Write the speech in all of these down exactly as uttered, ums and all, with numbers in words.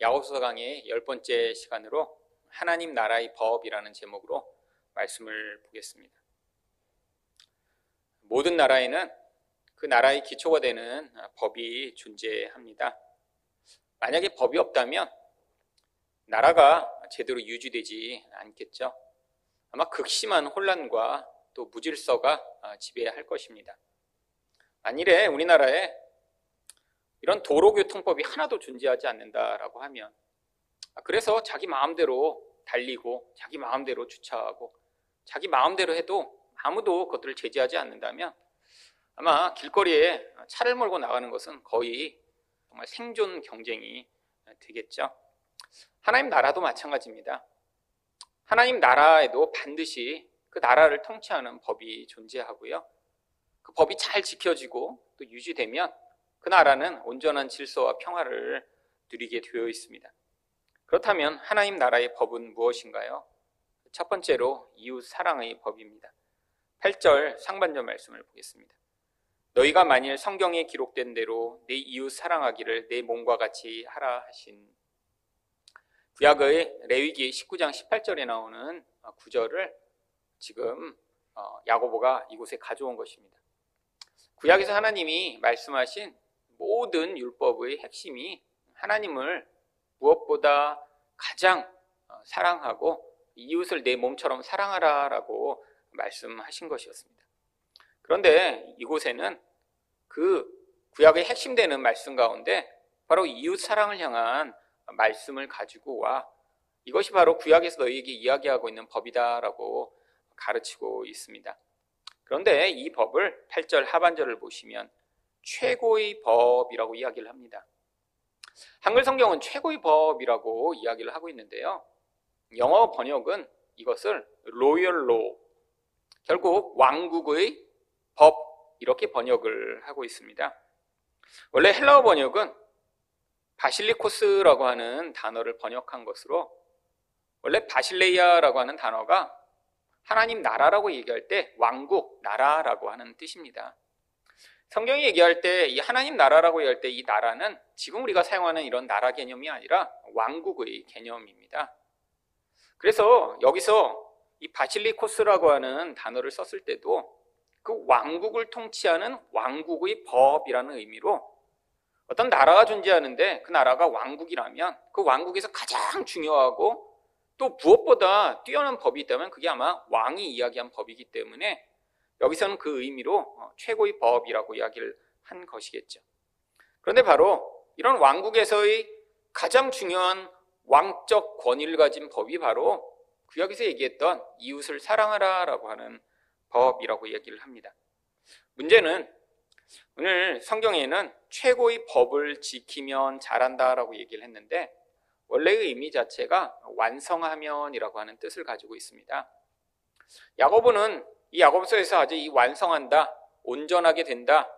야고보서 강의 열 번째 시간으로 하나님 나라의 법이라는 제목으로 말씀을 보겠습니다. 모든 나라에는 그 나라의 기초가 되는 법이 존재합니다. 만약에 법이 없다면 나라가 제대로 유지되지 않겠죠. 아마 극심한 혼란과 또 무질서가 지배할 것입니다. 만일에 우리나라에 이런 도로교통법이 하나도 존재하지 않는다라고 하면, 그래서 자기 마음대로 달리고 자기 마음대로 주차하고 자기 마음대로 해도 아무도 그것들을 제재하지 않는다면, 아마 길거리에 차를 몰고 나가는 것은 거의 정말 생존 경쟁이 되겠죠. 하나님 나라도 마찬가지입니다. 하나님 나라에도 반드시 그 나라를 통치하는 법이 존재하고요, 그 법이 잘 지켜지고 또 유지되면 그 나라는 온전한 질서와 평화를 누리게 되어 있습니다. 그렇다면 하나님 나라의 법은 무엇인가요? 첫 번째로 이웃 사랑의 법입니다. 팔 절 상반절 말씀을 보겠습니다. 너희가 만일 성경에 기록된 대로 내 이웃 사랑하기를 내 몸과 같이 하라 하신, 구약의 레위기 십구 장 십팔 절에 나오는 구절을 지금 야고보가 이곳에 가져온 것입니다. 구약에서 하나님이 말씀하신 모든 율법의 핵심이 하나님을 무엇보다 가장 사랑하고 이웃을 내 몸처럼 사랑하라라고 말씀하신 것이었습니다. 그런데 이곳에는 그 구약의 핵심되는 말씀 가운데 바로 이웃 사랑을 향한 말씀을 가지고 와, 이것이 바로 구약에서 너희에게 이야기하고 있는 법이다라고 가르치고 있습니다. 그런데 이 법을 팔 절 하반절을 보시면 최고의 법이라고 이야기를 합니다. 한글 성경은 최고의 법이라고 이야기를 하고 있는데요, 영어 번역은 이것을 로열 로, 결국 왕국의 법, 이렇게 번역을 하고 있습니다. 원래 헬라어 번역은 바실리코스라고 하는 단어를 번역한 것으로, 원래 바실레이아라고 하는 단어가 하나님 나라라고 얘기할 때 왕국, 나라라고 하는 뜻입니다. 성경이 얘기할 때 이 하나님 나라라고 얘기할 때 이 나라는 지금 우리가 사용하는 이런 나라 개념이 아니라 왕국의 개념입니다. 그래서 여기서 이 바실리코스라고 하는 단어를 썼을 때도 그 왕국을 통치하는 왕국의 법이라는 의미로, 어떤 나라가 존재하는데 그 나라가 왕국이라면 그 왕국에서 가장 중요하고 또 무엇보다 뛰어난 법이 있다면 그게 아마 왕이 이야기한 법이기 때문에 여기서는 그 의미로 최고의 법이라고 이야기를 한 것이겠죠. 그런데 바로 이런 왕국에서의 가장 중요한 왕적 권위를 가진 법이 바로 구약에서 얘기했던 이웃을 사랑하라라고 하는 법이라고 이야기를 합니다. 문제는 오늘 성경에는 최고의 법을 지키면 잘한다라고 얘기를 했는데, 원래의 의미 자체가 완성하면이라고 하는 뜻을 가지고 있습니다. 야고보는 이 야고보서에서 아주 이 완성한다, 온전하게 된다,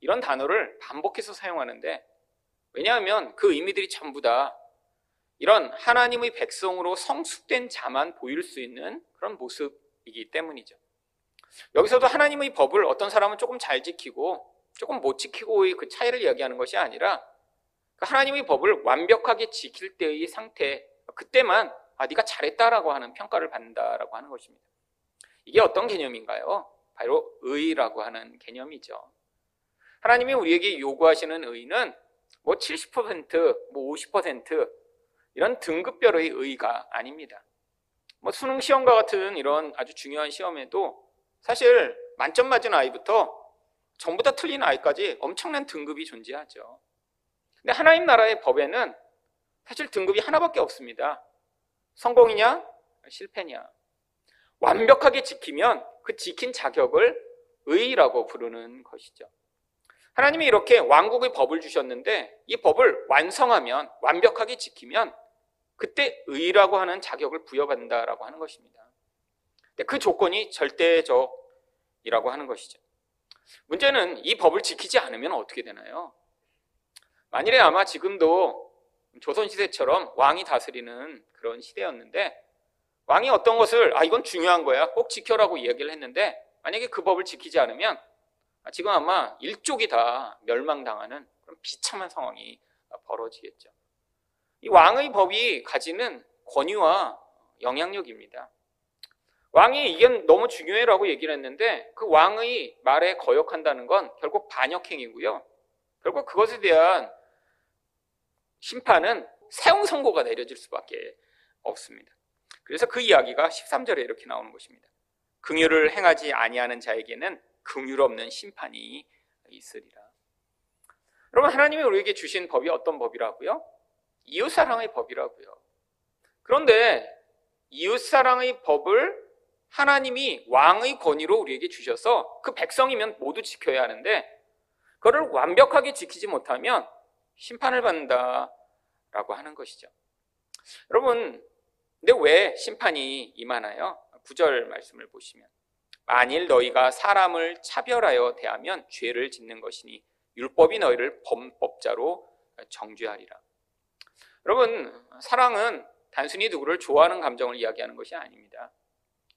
이런 단어를 반복해서 사용하는데, 왜냐하면 그 의미들이 전부 다 이런 하나님의 백성으로 성숙된 자만 보일 수 있는 그런 모습이기 때문이죠. 여기서도 하나님의 법을 어떤 사람은 조금 잘 지키고 조금 못 지키고의 그 차이를 이야기하는 것이 아니라, 하나님의 법을 완벽하게 지킬 때의 상태, 그때만 아 네가 잘했다라고 하는 평가를 받는다라고 하는 것입니다. 이게 어떤 개념인가요? 바로 의라고 하는 개념이죠. 하나님이 우리에게 요구하시는 의는 뭐 칠십 퍼센트, 뭐 오십 퍼센트 이런 등급별의 의가 아닙니다. 뭐 수능 시험과 같은 이런 아주 중요한 시험에도 사실 만점 맞은 아이부터 전부 다 틀린 아이까지 엄청난 등급이 존재하죠. 근데 하나님 나라의 법에는 사실 등급이 하나밖에 없습니다. 성공이냐, 실패냐. 완벽하게 지키면 그 지킨 자격을 의라고 부르는 것이죠. 하나님이 이렇게 왕국의 법을 주셨는데 이 법을 완성하면, 완벽하게 지키면 그때 의라고 하는 자격을 부여받는다라고 하는 것입니다. 근데 그 조건이 절대적이라고 하는 것이죠. 문제는 이 법을 지키지 않으면 어떻게 되나요? 만일에 아마 지금도 조선시대처럼 왕이 다스리는 그런 시대였는데, 왕이 어떤 것을 아 이건 중요한 거야 꼭 지켜라고 이야기를 했는데 만약에 그 법을 지키지 않으면 지금 아마 일족이 다 멸망당하는 그런 비참한 상황이 벌어지겠죠. 이 왕의 법이 가지는 권위와 영향력입니다. 왕이 이게 너무 중요해라고 얘기를 했는데 그 왕의 말에 거역한다는 건 결국 반역행위고요. 결국 그것에 대한 심판은 사형 선고가 내려질 수밖에 없습니다. 그래서 그 이야기가 십삼 절에 이렇게 나오는 것입니다. 긍휼을 행하지 아니하는 자에게는 긍휼 없는 심판이 있으리라. 여러분, 하나님이 우리에게 주신 법이 어떤 법이라고요? 이웃사랑의 법이라고요. 그런데 이웃사랑의 법을 하나님이 왕의 권위로 우리에게 주셔서 그 백성이면 모두 지켜야 하는데 그거를 완벽하게 지키지 못하면 심판을 받는다라고 하는 것이죠. 여러분, 근데 왜 심판이 임하나요? 구 절 말씀을 보시면 만일 너희가 사람을 차별하여 대하면 죄를 짓는 것이니 율법이 너희를 범법자로 정죄하리라. 여러분, 사랑은 단순히 누구를 좋아하는 감정을 이야기하는 것이 아닙니다.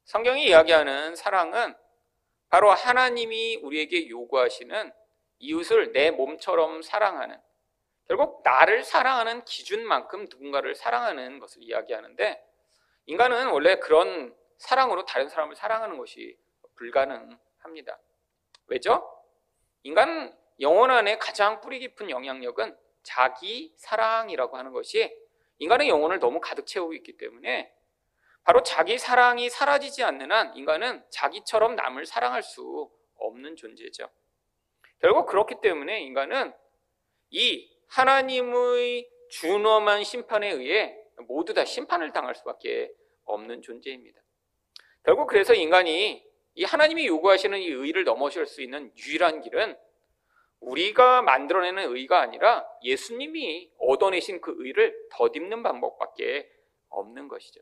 성경이 이야기하는 사랑은 바로 하나님이 우리에게 요구하시는 이웃을 내 몸처럼 사랑하는, 결국 나를 사랑하는 기준만큼 누군가를 사랑하는 것을 이야기하는데 인간은 원래 그런 사랑으로 다른 사람을 사랑하는 것이 불가능합니다. 왜죠? 인간 영혼 안에 가장 뿌리 깊은 영향력은 자기 사랑이라고 하는 것이 인간의 영혼을 너무 가득 채우고 있기 때문에 바로 자기 사랑이 사라지지 않는 한 인간은 자기처럼 남을 사랑할 수 없는 존재죠. 결국 그렇기 때문에 인간은 이 하나님의 준엄한 심판에 의해 모두 다 심판을 당할 수밖에 없는 존재입니다. 결국 그래서 인간이 이 하나님이 요구하시는 이 의의를 넘어설 수 있는 유일한 길은 우리가 만들어내는 의의가 아니라 예수님이 얻어내신 그 의의를 덧입는 방법밖에 없는 것이죠.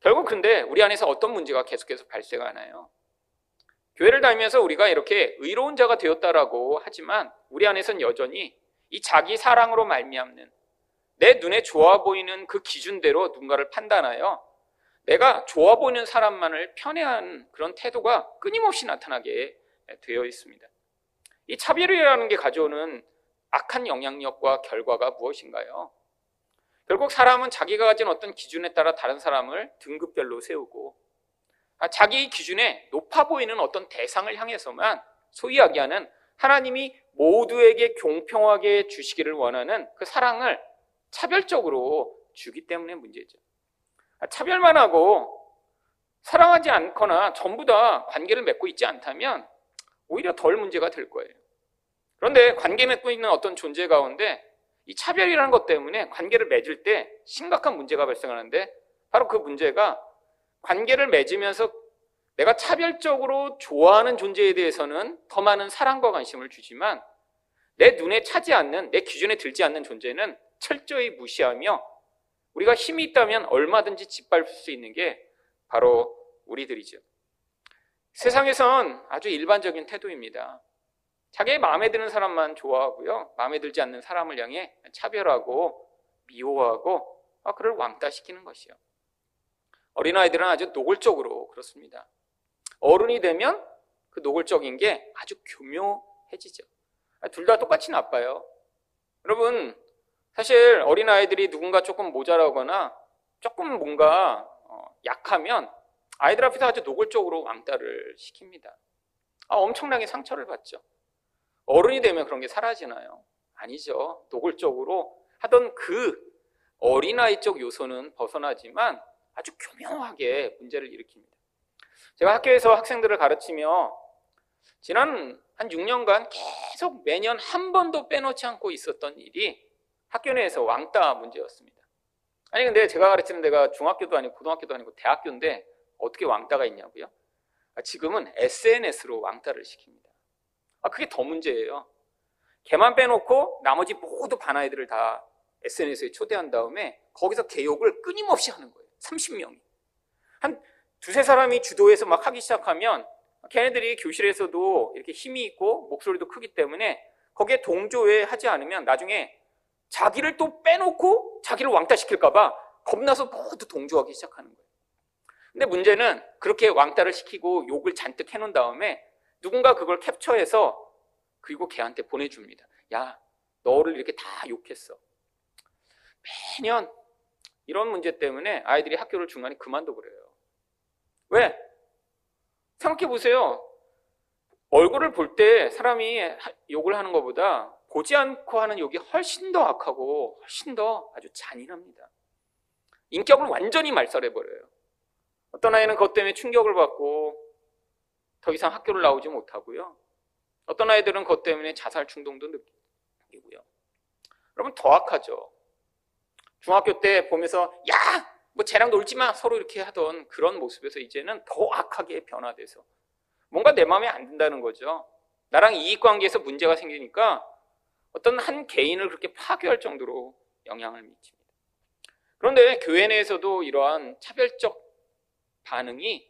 결국 근데 우리 안에서 어떤 문제가 계속해서 발생하나요? 교회를 다니면서 우리가 이렇게 의로운 자가 되었다라고 하지만 우리 안에서는 여전히 이 자기 사랑으로 말미암는, 내 눈에 좋아 보이는 그 기준대로 누군가를 판단하여 내가 좋아 보이는 사람만을 편애하는 그런 태도가 끊임없이 나타나게 되어 있습니다. 이 차별이라는 게 가져오는 악한 영향력과 결과가 무엇인가요? 결국 사람은 자기가 가진 어떤 기준에 따라 다른 사람을 등급별로 세우고 자기 기준에 높아 보이는 어떤 대상을 향해서만 소위 이야기하는 하나님이 모두에게 공평하게 주시기를 원하는 그 사랑을 차별적으로 주기 때문에 문제죠. 차별만 하고 사랑하지 않거나 전부 다 관계를 맺고 있지 않다면 오히려 덜 문제가 될 거예요. 그런데 관계 맺고 있는 어떤 존재 가운데 이 차별이라는 것 때문에 관계를 맺을 때 심각한 문제가 발생하는데 바로 그 문제가 관계를 맺으면서 내가 차별적으로 좋아하는 존재에 대해서는 더 많은 사랑과 관심을 주지만 내 눈에 차지 않는, 내 기준에 들지 않는 존재는 철저히 무시하며 우리가 힘이 있다면 얼마든지 짓밟을 수 있는 게 바로 우리들이죠. 세상에선 아주 일반적인 태도입니다. 자기의 마음에 드는 사람만 좋아하고요, 마음에 들지 않는 사람을 향해 차별하고 미워하고 아, 그를 왕따시키는 것이요. 어린아이들은 아주 노골적으로 그렇습니다. 어른이 되면 그 노골적인 게 아주 교묘해지죠. 둘 다 똑같이 나빠요. 여러분, 사실 어린아이들이 누군가 조금 모자라거나 조금 뭔가 약하면 아이들 앞에서 아주 노골적으로 왕따를 시킵니다. 아, 엄청나게 상처를 받죠. 어른이 되면 그런 게 사라지나요? 아니죠. 노골적으로 하던 그 어린아이적 요소는 벗어나지만 아주 교묘하게 문제를 일으킵니다. 제가 학교에서 학생들을 가르치며 지난 한 육 년간 계속 매년 한 번도 빼놓지 않고 있었던 일이 학교 내에서 왕따 문제였습니다. 아니 근데 제가 가르치는 데가 중학교도 아니고 고등학교도 아니고 대학교인데 어떻게 왕따가 있냐고요? 지금은 에스엔에스로 왕따를 시킵니다. 아, 그게 더 문제예요. 걔만 빼놓고 나머지 모두 반 아이들을 다 에스엔에스에 초대한 다음에 거기서 개욕을 끊임없이 하는 거예요. 삼십 명이. 한 두세 사람이 주도해서 막 하기 시작하면 걔네들이 교실에서도 이렇게 힘이 있고 목소리도 크기 때문에 거기에 동조해 하지 않으면 나중에 자기를 또 빼놓고 자기를 왕따시킬까봐 겁나서 모두 동조하기 시작하는 거예요. 근데 문제는 그렇게 왕따를 시키고 욕을 잔뜩 해놓은 다음에 누군가 그걸 캡처해서 그리고 걔한테 보내줍니다. 야, 너를 이렇게 다 욕했어. 매년 이런 문제 때문에 아이들이 학교를 중간에 그만둬 버려요. 왜? 생각해 보세요. 얼굴을 볼 때 사람이 욕을 하는 것보다 보지 않고 하는 욕이 훨씬 더 악하고 훨씬 더 아주 잔인합니다. 인격을 완전히 말살해버려요. 어떤 아이는 그것 때문에 충격을 받고 더 이상 학교를 나오지 못하고요. 어떤 아이들은 그것 때문에 자살 충동도 느끼고요. 여러분, 더 악하죠. 중학교 때 보면서 야! 뭐 쟤랑 놀지 마! 서로 이렇게 하던 그런 모습에서 이제는 더 악하게 변화돼서 뭔가 내 마음에 안 든다는 거죠. 나랑 이익관계에서 문제가 생기니까 어떤 한 개인을 그렇게 파괴할 정도로 영향을 미칩니다. 그런데 교회 내에서도 이러한 차별적 반응이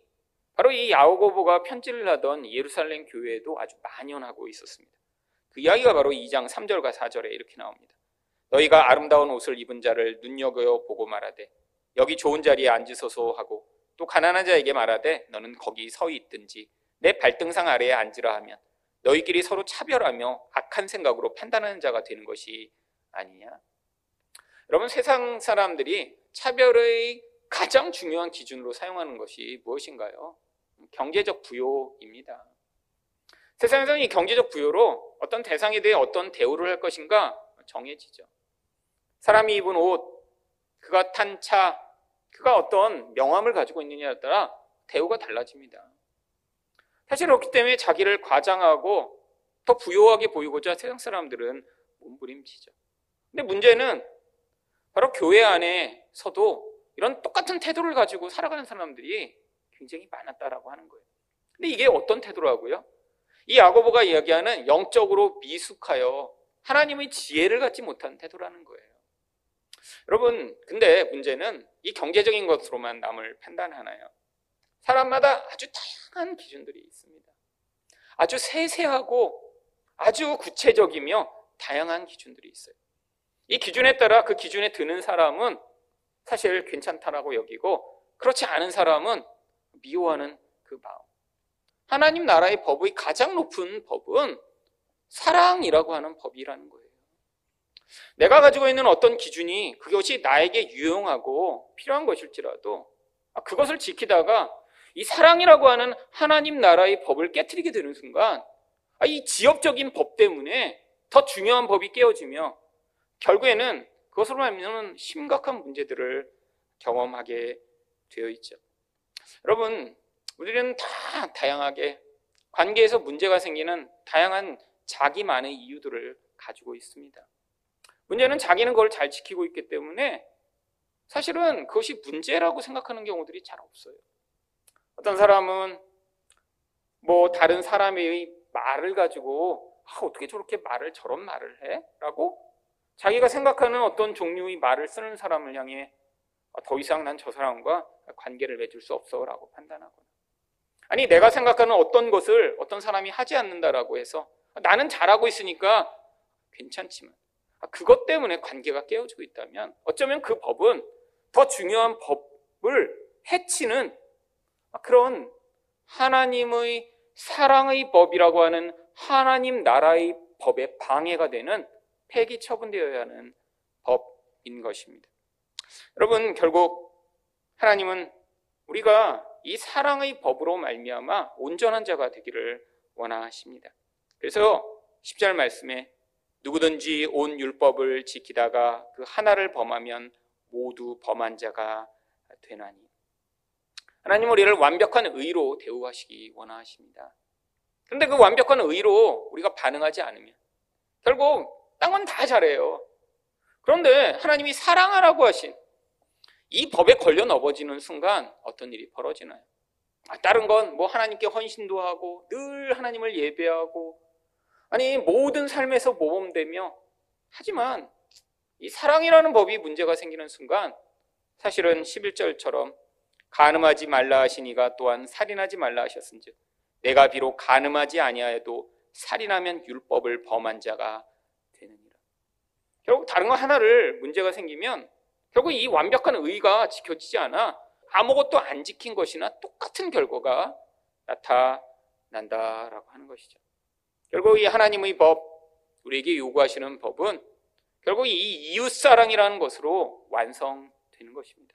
바로 이 야고보가 편지를 하던 예루살렘 교회에도 아주 만연하고 있었습니다. 그 이야기가 바로 이 장 삼 절과 사 절에 이렇게 나옵니다. 너희가 아름다운 옷을 입은 자를 눈여겨보고 말하되 여기 좋은 자리에 앉으소서 하고 또 가난한 자에게 말하되 너는 거기 서 있든지 내 발등상 아래에 앉으라 하면 너희끼리 서로 차별하며 악한 생각으로 판단하는 자가 되는 것이 아니냐. 여러분, 세상 사람들이 차별의 가장 중요한 기준으로 사용하는 것이 무엇인가요? 경제적 부요입니다. 세상에서는 이 경제적 부요로 어떤 대상에 대해 어떤 대우를 할 것인가 정해지죠. 사람이 입은 옷, 그가 탄 차, 그가 어떤 명함을 가지고 있느냐에 따라 대우가 달라집니다. 사실 그렇기 때문에 자기를 과장하고 더 부요하게 보이고자 세상 사람들은 몸부림치죠. 근데 문제는 바로 교회 안에서도 이런 똑같은 태도를 가지고 살아가는 사람들이 굉장히 많았다라고 하는 거예요. 근데 이게 어떤 태도라고요? 이 야고보가 이야기하는 영적으로 미숙하여 하나님의 지혜를 갖지 못한 태도라는 거예요. 여러분, 근데 문제는 이 경제적인 것으로만 남을 판단하나요? 사람마다 아주 다양한 기준들이 있습니다. 아주 세세하고 아주 구체적이며 다양한 기준들이 있어요. 이 기준에 따라 그 기준에 드는 사람은 사실 괜찮다라고 여기고 그렇지 않은 사람은 미워하는 그 마음. 하나님 나라의 법의 가장 높은 법은 사랑이라고 하는 법이라는 거예요. 내가 가지고 있는 어떤 기준이 그것이 나에게 유용하고 필요한 것일지라도 그것을 지키다가 이 사랑이라고 하는 하나님 나라의 법을 깨트리게 되는 순간 이 지엽적인 법 때문에 더 중요한 법이 깨어지며 결국에는 그것으로 하면 심각한 문제들을 경험하게 되어 있죠. 여러분, 우리는 다 다양하게 관계에서 문제가 생기는 다양한 자기만의 이유들을 가지고 있습니다. 문제는 자기는 그걸 잘 지키고 있기 때문에 사실은 그것이 문제라고 생각하는 경우들이 잘 없어요. 어떤 사람은 뭐 다른 사람의 말을 가지고 아, 어떻게 저렇게 말을 저런 말을 해? 라고 자기가 생각하는 어떤 종류의 말을 쓰는 사람을 향해 아, 더 이상 난 저 사람과 관계를 맺을 수 없어 라고 판단하거나, 아니 내가 생각하는 어떤 것을 어떤 사람이 하지 않는다라고 해서 아, 나는 잘하고 있으니까 괜찮지만 아, 그것 때문에 관계가 깨어지고 있다면 어쩌면 그 법은 더 중요한 법을 해치는 그런 하나님의 사랑의 법이라고 하는 하나님 나라의 법에 방해가 되는 폐기 처분되어야 하는 법인 것입니다. 여러분, 결국 하나님은 우리가 이 사랑의 법으로 말미암아 온전한 자가 되기를 원하십니다. 그래서 십 절 말씀에 누구든지 온 율법을 지키다가 그 하나를 범하면 모두 범한 자가 되나니. 하나님 우리를 완벽한 의로 대우하시기 원하십니다. 그런데 그 완벽한 의로 우리가 반응하지 않으면 결국 땅은 다 잘해요. 그런데 하나님이 사랑하라고 하신 이 법에 걸려 넘어지는 순간 어떤 일이 벌어지나요? 다른 건 뭐 하나님께 헌신도 하고 늘 하나님을 예배하고 아니 모든 삶에서 모범되며, 하지만 이 사랑이라는 법이 문제가 생기는 순간 사실은 십일 절처럼 간음하지 말라 하시니가 또한 살인하지 말라 하셨은즉 내가 비록 간음하지 아니하여도 살인하면 율법을 범한 자가 되느니라. 결국 다른 거 하나를 문제가 생기면 결국 이 완벽한 의가 지켜지지 않아 아무것도 안 지킨 것이나 똑같은 결과가 나타난다라고 하는 것이죠. 결국 이 하나님의 법, 우리에게 요구하시는 법은 결국 이 이웃사랑이라는 것으로 완성되는 것입니다.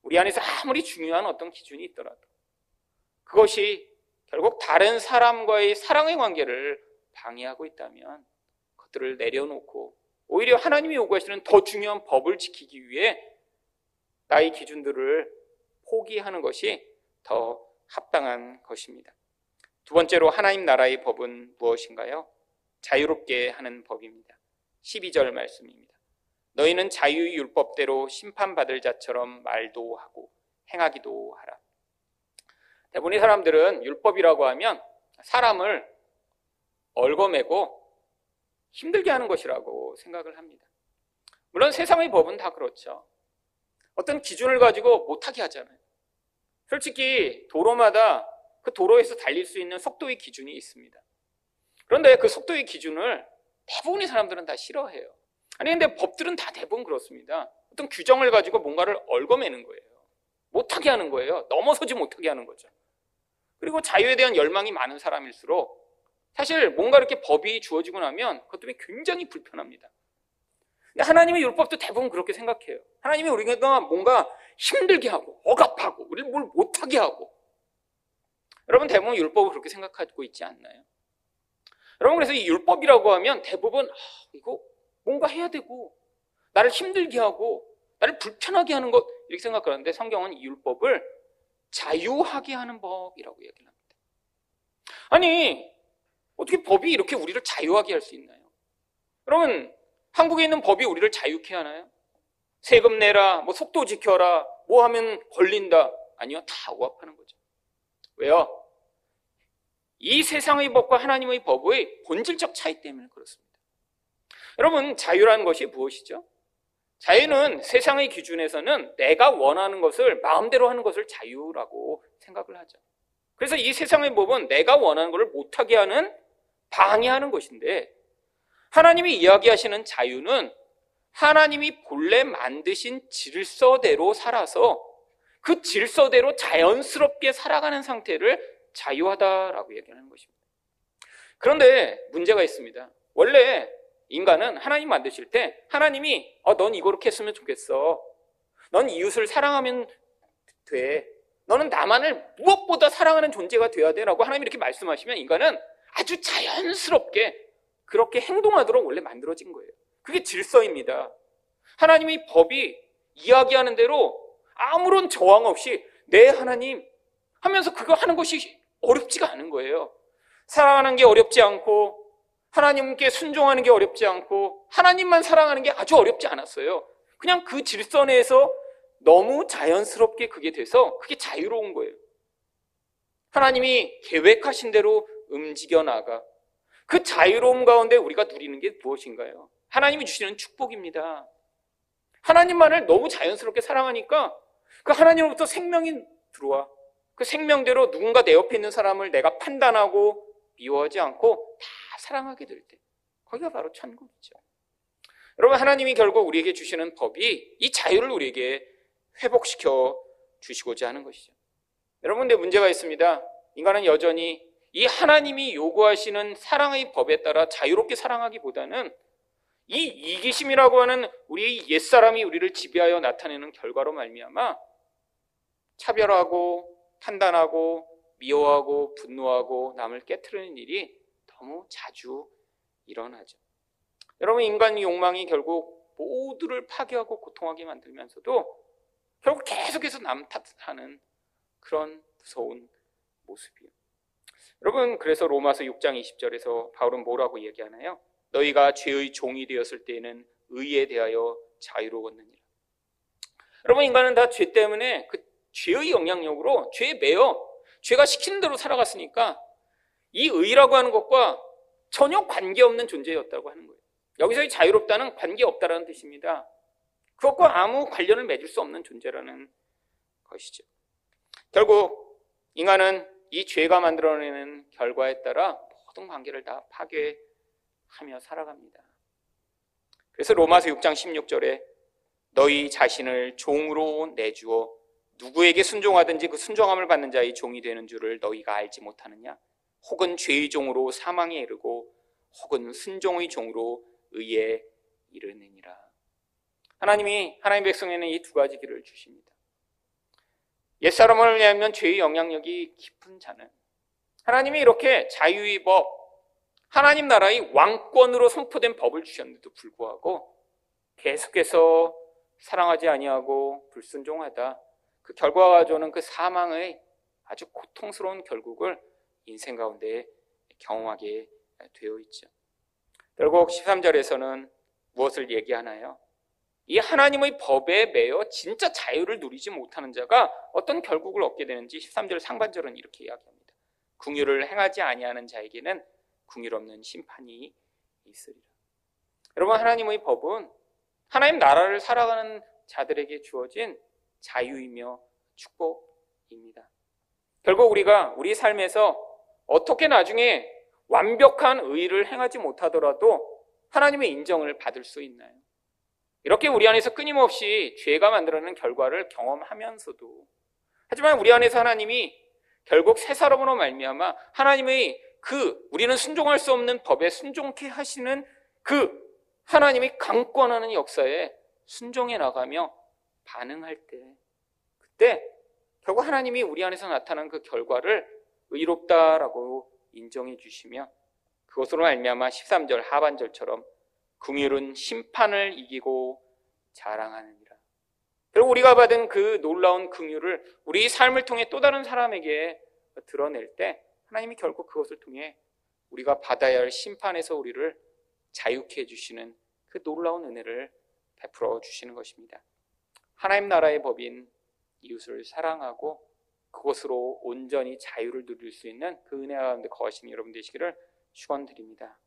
우리 안에서 아무리 중요한 어떤 기준이 있더라도 그것이 결국 다른 사람과의 사랑의 관계를 방해하고 있다면 그것들을 내려놓고 오히려 하나님이 요구하시는 더 중요한 법을 지키기 위해 나의 기준들을 포기하는 것이 더 합당한 것입니다. 두 번째로 하나님 나라의 법은 무엇인가요? 자유롭게 하는 법입니다. 십이 절 말씀입니다. 너희는 자유의 율법대로 심판받을 자처럼 말도 하고 행하기도 하라. 대부분의 사람들은 율법이라고 하면 사람을 얽어매고 힘들게 하는 것이라고 생각을 합니다. 물론 세상의 법은 다 그렇죠. 어떤 기준을 가지고 못하게 하잖아요. 솔직히 도로마다 그 도로에서 달릴 수 있는 속도의 기준이 있습니다. 그런데 그 속도의 기준을 대부분의 사람들은 다 싫어해요. 아니 근데 법들은 다 대부분 그렇습니다. 어떤 규정을 가지고 뭔가를 얽어매는 거예요. 못하게 하는 거예요. 넘어서지 못하게 하는 거죠. 그리고 자유에 대한 열망이 많은 사람일수록 사실 뭔가 이렇게 법이 주어지고 나면 그것 때문에 굉장히 불편합니다. 근데 하나님의 율법도 대부분 그렇게 생각해요. 하나님이 우리가 뭔가 힘들게 하고 억압하고 우리를 뭘 못하게 하고, 여러분 대부분 율법을 그렇게 생각하고 있지 않나요? 여러분 그래서 이 율법이라고 하면 대부분 아, 이거 뭔가 해야 되고 나를 힘들게 하고 나를 불편하게 하는 것 이렇게 생각하는데, 성경은 이 율법을 자유하게 하는 법이라고 얘기를 합니다. 아니 어떻게 법이 이렇게 우리를 자유하게 할 수 있나요? 여러분 한국에 있는 법이 우리를 자유케 하나요? 세금 내라, 뭐 속도 지켜라, 뭐 하면 걸린다. 아니요, 다 오합하는 거죠. 왜요? 이 세상의 법과 하나님의 법의 본질적 차이 때문에 그렇습니다. 여러분 자유라는 것이 무엇이죠? 자유는 세상의 기준에서는 내가 원하는 것을 마음대로 하는 것을 자유라고 생각을 하죠. 그래서 이 세상의 법은 내가 원하는 것을 못하게 하는, 방해하는 것인데, 하나님이 이야기하시는 자유는 하나님이 본래 만드신 질서대로 살아서 그 질서대로 자연스럽게 살아가는 상태를 자유하다라고 얘기하는 것입니다. 그런데 문제가 있습니다. 원래 인간은 하나님 만드실 때 하나님이 어, 넌 이렇게 했으면 좋겠어. 넌 이웃을 사랑하면 돼. 너는 나만을 무엇보다 사랑하는 존재가 돼야 돼 라고 하나님이 이렇게 말씀하시면 인간은 아주 자연스럽게 그렇게 행동하도록 원래 만들어진 거예요. 그게 질서입니다. 하나님의 법이 이야기하는 대로 아무런 저항 없이 네 하나님 하면서 그거 하는 것이 어렵지가 않은 거예요. 사랑하는 게 어렵지 않고 하나님께 순종하는 게 어렵지 않고 하나님만 사랑하는 게 아주 어렵지 않았어요. 그냥 그 질서 내에서 너무 자연스럽게 그게 돼서 그게 자유로운 거예요. 하나님이 계획하신 대로 움직여 나가 그 자유로움 가운데 우리가 누리는 게 무엇인가요? 하나님이 주시는 축복입니다. 하나님만을 너무 자연스럽게 사랑하니까 그 하나님으로부터 생명이 들어와 그 생명대로 누군가 내 옆에 있는 사람을 내가 판단하고 미워하지 않고 다 사랑하게 될 때 거기가 바로 천국이죠. 여러분 하나님이 결국 우리에게 주시는 법이 이 자유를 우리에게 회복시켜 주시고자 하는 것이죠. 여러분 근데 문제가 있습니다. 인간은 여전히 이 하나님이 요구하시는 사랑의 법에 따라 자유롭게 사랑하기보다는 이 이기심이라고 하는 우리의 옛사람이 우리를 지배하여 나타내는 결과로 말미암아 차별하고 판단하고 미워하고 분노하고 남을 깨트리는 일이 너무 자주 일어나죠. 여러분 인간의 욕망이 결국 모두를 파괴하고 고통하게 만들면서도 결국 계속해서 남 탓하는 그런 무서운 모습이에요. 여러분 그래서 로마서 육 장 이십 절에서 바울은 뭐라고 얘기하나요? 너희가 죄의 종이 되었을 때에는 의에 대하여 자유로웠느니라. 여러분 인간은 다 죄 때문에 그 죄의 영향력으로 죄에 매여 죄가 시키는 대로 살아갔으니까 이 의라고 하는 것과 전혀 관계없는 존재였다고 하는 거예요. 여기서의 자유롭다는 관계없다라는 뜻입니다. 그것과 아무 관련을 맺을 수 없는 존재라는 것이죠. 결국 인간은 이 죄가 만들어내는 결과에 따라 모든 관계를 다 파괴하며 살아갑니다. 그래서 로마서 육 장 십육 절에 너희 자신을 종으로 내주어 누구에게 순종하든지 그 순종함을 받는 자의 종이 되는 줄을 너희가 알지 못하느냐? 혹은 죄의 종으로 사망에 이르고 혹은 순종의 종으로 의에 이르느니라. 하나님이 하나님 백성에는 이 두 가지 길을 주십니다. 옛사람을 위하면 죄의 영향력이 깊은 자는 하나님이 이렇게 자유의 법, 하나님 나라의 왕권으로 선포된 법을 주셨는데도 불구하고 계속해서 사랑하지 아니하고 불순종하다 그 결과가 저는 그 사망의 아주 고통스러운 결국을 인생 가운데 경험하게 되어 있죠. 결국 십삼 절에서는 무엇을 얘기하나요? 이 하나님의 법에 매여 진짜 자유를 누리지 못하는 자가 어떤 결국을 얻게 되는지 십삼 절 상반절은 이렇게 이야기합니다. 긍휼을 행하지 아니하는 자에게는 긍휼 없는 심판이 있으리라. 여러분, 하나님의 법은 하나님 나라를 살아가는 자들에게 주어진 자유이며 축복입니다. 결국 우리가 우리 삶에서 어떻게 나중에 완벽한 의를 행하지 못하더라도 하나님의 인정을 받을 수 있나요? 이렇게 우리 안에서 끊임없이 죄가 만들어낸 결과를 경험하면서도 하지만 우리 안에서 하나님이 결국 새 사람으로 말미암아 하나님의 그 우리는 순종할 수 없는 법에 순종케 하시는 그 하나님이 강권하는 역사에 순종해 나가며 반응할 때 그때 결국 하나님이 우리 안에서 나타난 그 결과를 의롭다라고 인정해 주시며 그것으로 말미암아 십삼 절 하반절처럼 긍휼은 심판을 이기고 자랑하느니라. 결국 우리가 받은 그 놀라운 긍휼을 우리 삶을 통해 또 다른 사람에게 드러낼 때 하나님이 결국 그것을 통해 우리가 받아야 할 심판에서 우리를 자유케 해주시는 그 놀라운 은혜를 베풀어 주시는 것입니다. 하나님 나라의 법인 이웃을 사랑하고 그것으로 온전히 자유를 누릴 수 있는 그 은혜 가운데 거하시는 여러분 되시기를 축원드립니다.